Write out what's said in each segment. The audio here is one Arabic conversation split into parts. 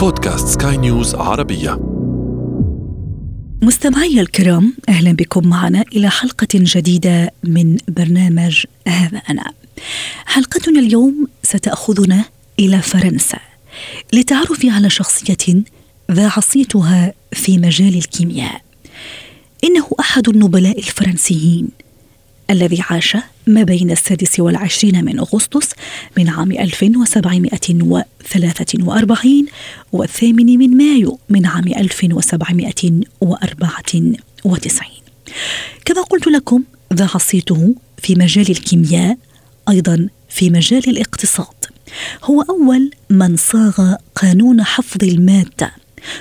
بودكاست سكاي نيوز عربية. مستمعي الكرام، أهلا بكم معنا إلى حلقة جديدة من برنامج هذا أنا. حلقتنا اليوم ستأخذنا إلى فرنسا لتعرف على شخصية ذا عصيتها في مجال الكيمياء. إنه أحد النبلاء الفرنسيين الذي عاش ما بين 26 من أغسطس من عام 1743 و8 من مايو من عام 1794. كما قلت لكم، ذا عصيته في مجال الكيمياء، أيضا في مجال الاقتصاد. هو أول من صاغ قانون حفظ المادة،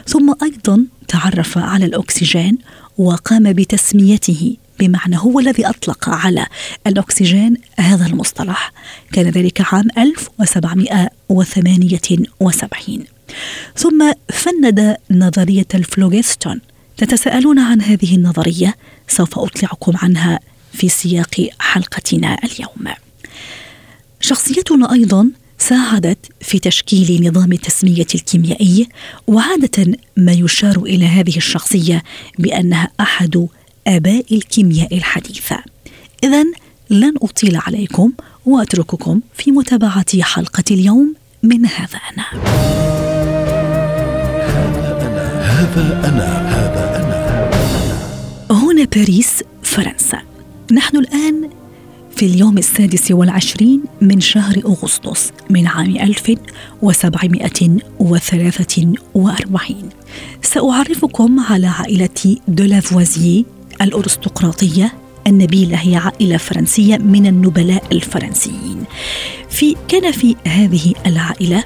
ثم أيضا تعرف على الأكسجين وقام بتسميته، بمعنى هو الذي أطلق على الأكسجين هذا المصطلح. كان ذلك عام 1778. ثم فند نظرية الفلوجستون. تتساءلون عن هذه النظرية، سوف أطلعكم عنها في سياق حلقتنا اليوم. شخصيتنا أيضا ساعدت في تشكيل نظام التسمية الكيميائي، وعادة ما يشار إلى هذه الشخصية بأنها أحد آباء الكيمياء الحديثة. إذن لن أطيل عليكم وأترككم في متابعة حلقة اليوم من هذا أنا. هنا باريس فرنسا. نحن الآن في اليوم 26 من شهر أغسطس من عام 1743. سأعرفكم على عائلة دو لافوازييه الأرستقراطية النبيلة. هي عائلة فرنسية من النبلاء الفرنسيين. كان في هذه العائلة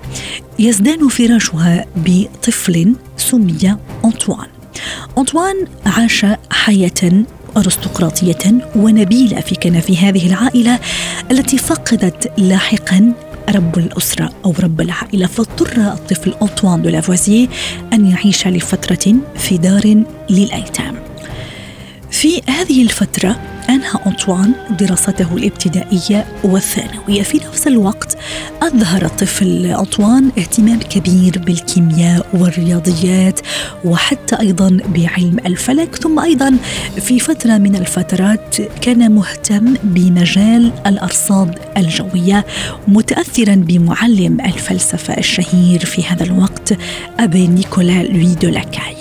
يزدان فراشها بطفل سمي أنطوان. عاش حياة أرستقراطية ونبيلة في كنف هذه العائلة التي فقدت لاحقاً رب الأسرة أو رب العائلة، فاضطر الطفل أنطوان دو لافوازييه أن يعيش لفترة في دار للأيتام. في هذه الفترة أنهى أنطوان دراسته الابتدائية والثانوية. في نفس الوقت أظهر الطفل أنطوان اهتمام كبير بالكيمياء والرياضيات، وحتى أيضا بعلم الفلك. ثم أيضا في فترة من الفترات كان مهتم بمجال الأرصاد الجوية، متأثرا بمعلم الفلسفة الشهير في هذا الوقت أبي نيكولا لوي دو لاكاي.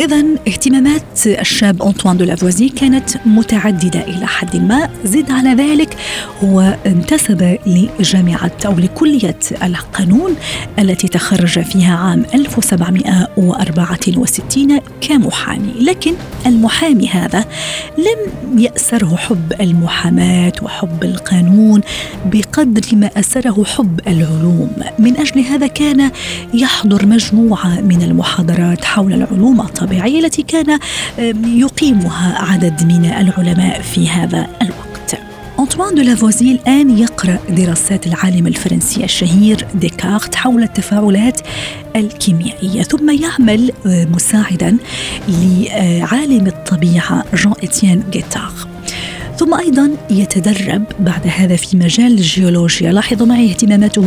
إذن اهتمامات الشاب أنطوان دو لافوازييه كانت متعددة إلى حد ما. زد على ذلك هو انتسب لجامعة أو لكلية القانون التي تخرج فيها عام 1764 كمحامي. لكن المحامي هذا لم يأسره حب المحاماة وحب القانون بقدر ما أسره حب العلوم. من أجل هذا كان يحضر مجموعة من المحاضرات حول العلوم الطبيعية التي كان يقيمها عدد من العلماء في هذا الوقت. أنطوان دو لافوازييه الآن يقرأ دراسات العالم الفرنسي الشهير ديكارت حول التفاعلات الكيميائية، ثم يعمل مساعدا لعالم الطبيعة جان إتيان غيتار. ثم أيضا يتدرب بعد هذا في مجال الجيولوجيا. لاحظوا معي اهتماماته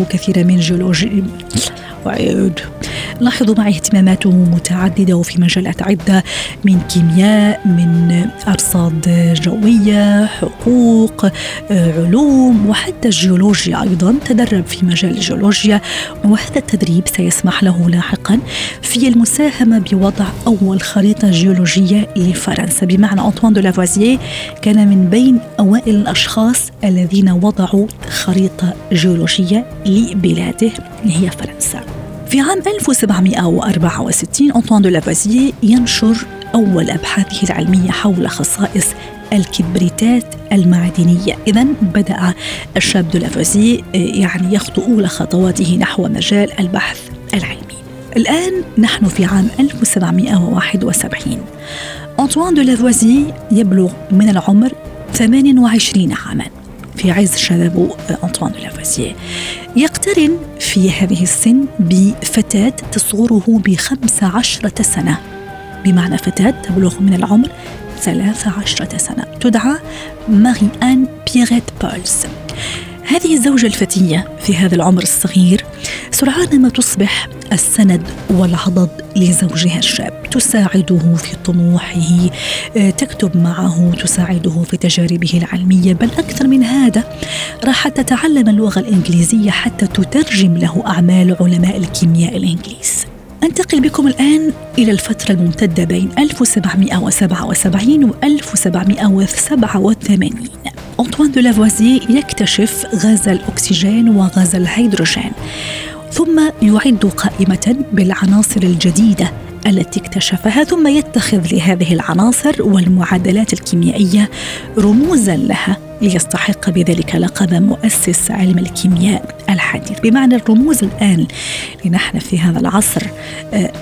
متعددة، وفي مجالات عدة من كيمياء، من أرصاد جوية، حقوق، علوم، وحتى الجيولوجيا. أيضا تدرب في مجال الجيولوجيا، وهذا التدريب سيسمح له لاحقا في المساهمة بوضع أول خريطة جيولوجية لفرنسا. بمعنى أنطوان دو لافوازييه كان من بين أوائل الأشخاص الذين وضعوا خريطة جيولوجية لبلاده هي فرنسا. في عام 1764 أنطوان دو لافوازييه ينشر أول أبحاثه العلمية حول خصائص الكبريتات المعدنية. إذن بدأ الشاب دو لافوازييه يخطو أولى خطواته نحو مجال البحث العلمي. الآن نحن في عام 1771. أنطوان دو لافوازييه يبلغ من العمر 28 عاماً. في عز شبابه أنطوان دو لافوازييه يقترن في هذه السن بفتاة تصغره ب15 سنة، بمعنى فتاة تبلغ من العمر 13 سنة، تدعى ماريان بيغيت بولز. هذه الزوجة الفتية في هذا العمر الصغير سرعان ما تصبح السند والعضد لزوجها الشاب، تساعده في طموحه، تكتب معه، تساعده في تجاربه العلمية، بل أكثر من هذا راح تتعلم اللغة الإنجليزية حتى تترجم له أعمال علماء الكيمياء الإنجليز. أنتقل بكم الآن إلى الفترة الممتدة بين 1777 و 1787. أنطوان دو لافوازييه يكتشف غاز الأكسجين وغاز الهيدروجين، ثم يعد قائمة بالعناصر الجديدة التي اكتشفها، ثم يتخذ لهذه العناصر والمعادلات الكيميائية رموزاً لها ليستحق بذلك لقب مؤسس علم الكيمياء الحديث. بمعنى الرموز الآن اللي نحن في هذا العصر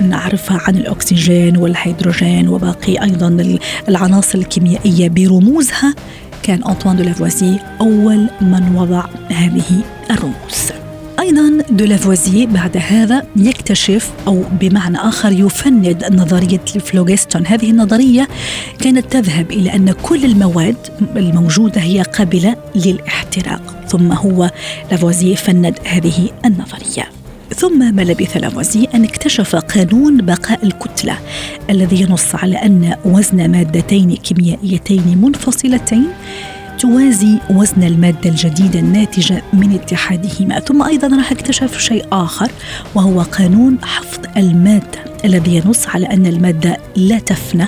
نعرفها عن الأكسجين والهيدروجين وباقي أيضاً العناصر الكيميائية برموزها، كان أنطوان دو لافوازييه أول من وضع هذه الرموز. أيضاً دو لافوازييه بعد هذا يكتشف أو بمعنى آخر يفند نظرية الفلوجستون. هذه النظرية كانت تذهب إلى أن كل المواد الموجودة هي قابلة للاحتراق، ثم هو لافوازييه فند هذه النظرية. ثم ما لبث لافوازييه أن اكتشف قانون بقاء الكتلة الذي ينص على أن وزن مادتين كيميائيتين منفصلتين توازي وزن المادة الجديدة الناتجة من اتحادهما. ثم أيضاً راح اكتشف شيء آخر وهو قانون حفظ المادة الذي ينص على أن المادة لا تفنى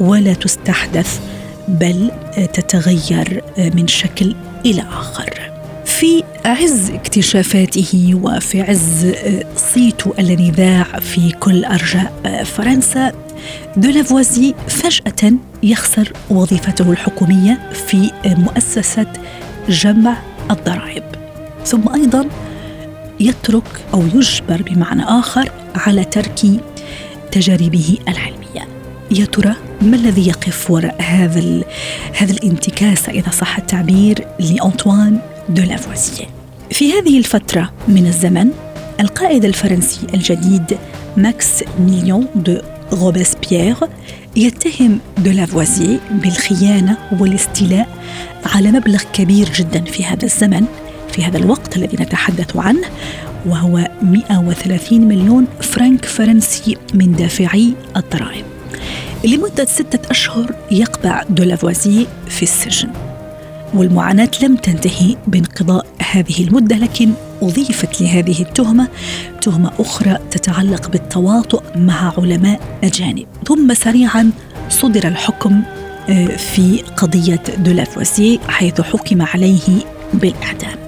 ولا تستحدث بل تتغير من شكل إلى آخر. في عز اكتشافاته وفي عز صيته الذي ذاع في كل أرجاء فرنسا، دو لافوازييه فجأة يخسر وظيفته الحكومية في مؤسسة جمع الضرائب، ثم أيضا يترك أو يجبر بمعنى آخر على ترك تجاربه العلمية. يا ترى ما الذي يقف وراء هذا الانتكاس إذا صح التعبير لأنطوان دو لافوازييه؟ في هذه الفترة من الزمن القائد الفرنسي الجديد ماكس ميليون دو روبيسبيير يتهم دو لافوازييه بالخيانة والاستيلاء على مبلغ كبير جدا في هذا الزمن، في هذا الوقت الذي نتحدث عنه، وهو 130 مليون فرنك فرنسي من دافعي الضرائب. لمدة 6 أشهر يقبع دو لافوازييه في السجن، والمعاناة لم تنتهي بانقضاء هذه المدة، لكن أضيفت لهذه التهمة تهمة أخرى تتعلق بالتواطؤ مع علماء أجانب. ثم سريعا صدر الحكم في قضية دو لافوازييه، حيث حكم عليه بالإعدام.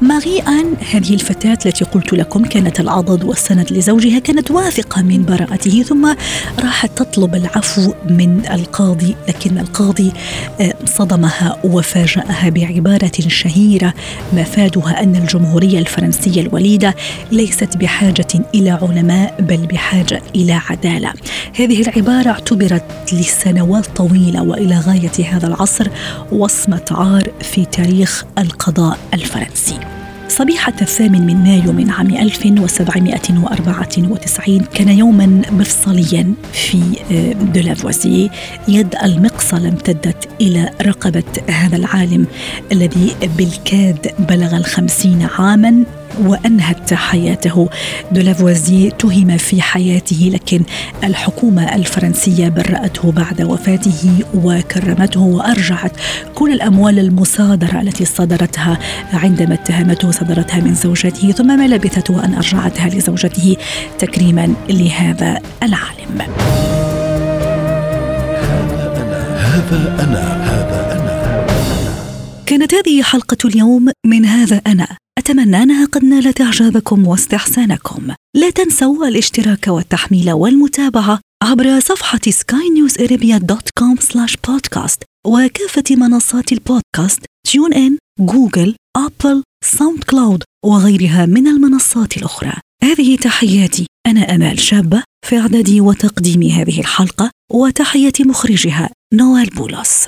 ماري أن هذه الفتاة التي قلت لكم كانت العضد والسند لزوجها كانت واثقة من براءته، ثم راحت تطلب العفو من القاضي، لكن القاضي صدمها وفاجأها بعبارة شهيرة مفادها أن الجمهورية الفرنسية الوليدة ليست بحاجة إلى علماء بل بحاجة إلى عدالة. هذه العبارة اعتبرت لسنوات طويلة وإلى غاية هذا العصر وصمة عار في تاريخ القضاء الفرنسي. صبيحة 8 مايو من عام 1794 كان يوما مفصليا في دو لافوازييه، يد المقصلة امتدت إلى رقبة هذا العالم الذي بالكاد بلغ 50 عاما وأنهت حياته. دو لافوازييه تهم في حياته، لكن الحكومة الفرنسية برأته بعد وفاته وكرمته وأرجعت كل الأموال المصادرة التي صدرتها عندما اتهمته، صدرتها من زوجته، ثم ما لبثت وأن أرجعتها لزوجته تكريما لهذا العالم. هذا أنا. كانت هذه حلقة اليوم من هذا أنا، أتمنى أنها قد نالت إعجابكم واستحسانكم. لا تنسوا الاشتراك والتحميل والمتابعة عبر صفحة skynewsarabia.com/podcast وكافة منصات البودكاست تيون إن، جوجل، أبل، ساوند كلاود وغيرها من المنصات الأخرى. هذه تحياتي، أنا أمال شابة في إعداد وتقديم هذه الحلقة، وتحية مخرجها نوال بولس.